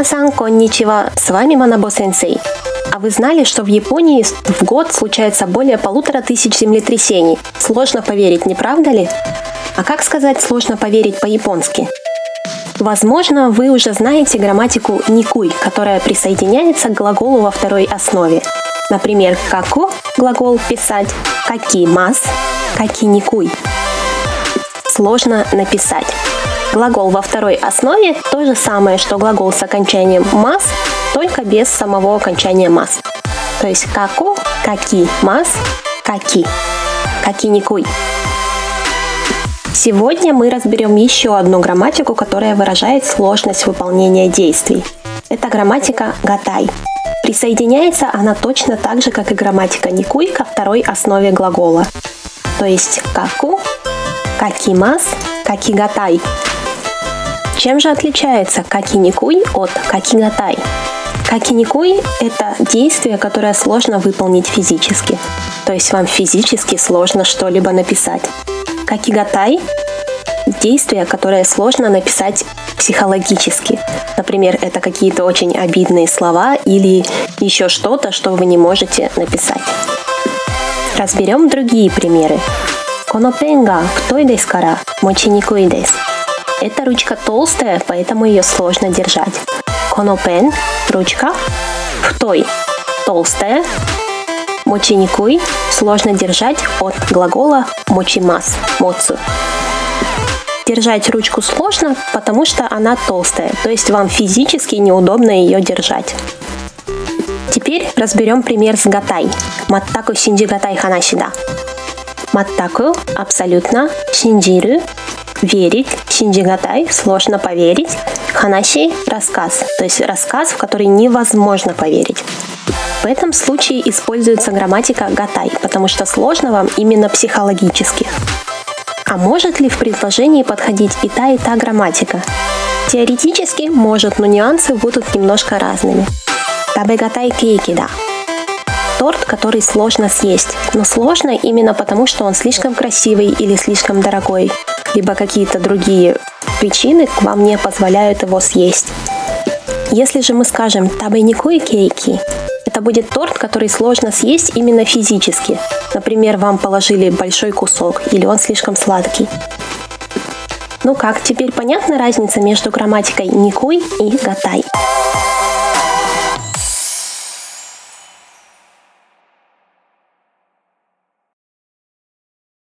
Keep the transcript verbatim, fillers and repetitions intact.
Мина-сан, конничива, с вами Манабо-сенсей. А вы знали, что в Японии в год случается более полутора тысяч землетрясений? Сложно поверить, не правда ли? А как сказать «сложно поверить» по-японски? Возможно, вы уже знаете грамматику «никуй», которая присоединяется к глаголу во второй основе. Например, «каку» – глагол «писать», «какимас» – «какиникуй» – «сложно написать». Глагол во второй основе – то же самое, что глагол с окончанием «мас», только без самого окончания «мас». То есть «каку», «какимас», «каки», «какиникуй». Сегодня мы разберем еще одну грамматику, которая выражает сложность выполнения действий. Это грамматика «гатай». Присоединяется она точно так же, как и грамматика «никуй» ко второй основе глагола. То есть «каку», «какимас», «какигатай». Чем же отличается «какиникуй» от «какигатай»? «Какиникуй» — это действие, которое сложно выполнить физически. То есть вам физически сложно что-либо написать. «Какигатай» – действие, которое сложно написать психологически. Например, это какие-то очень обидные слова или еще что-то, что вы не можете написать. Разберем другие примеры. «Конопенга ктой дес кара мочиникуй дес». Эта ручка толстая, поэтому ее сложно держать. «Конопен» – ручка, «ктой» – толстая, «мочиникуй» сложно держать от глагола «мочимас» – «мотсу». Держать ручку сложно, потому что она толстая, то есть вам физически неудобно ее держать. Теперь разберем пример с «гатай». «Маттаку синджи гатай ханасида». «Маттаку» – абсолютно, «синджиру» – верить, «синджи гатай» – сложно поверить, «ханасей» – рассказ, то есть рассказ, в который невозможно поверить. В этом случае используется грамматика «гатай», потому что сложно вам именно психологически. А может ли в предложении подходить и та, и та грамматика? Теоретически может, но нюансы будут немножко разными. «Табегатай кейкида» – торт, который сложно съесть, но сложно именно потому, что он слишком красивый или слишком дорогой, либо какие-то другие причины вам не позволяют его съесть. Если же мы скажем «табэ никуй кейки», это будет торт, который сложно съесть именно физически. Например, вам положили большой кусок, или он слишком сладкий. Ну как, теперь понятна разница между грамматикой «никуй» и «гатай»?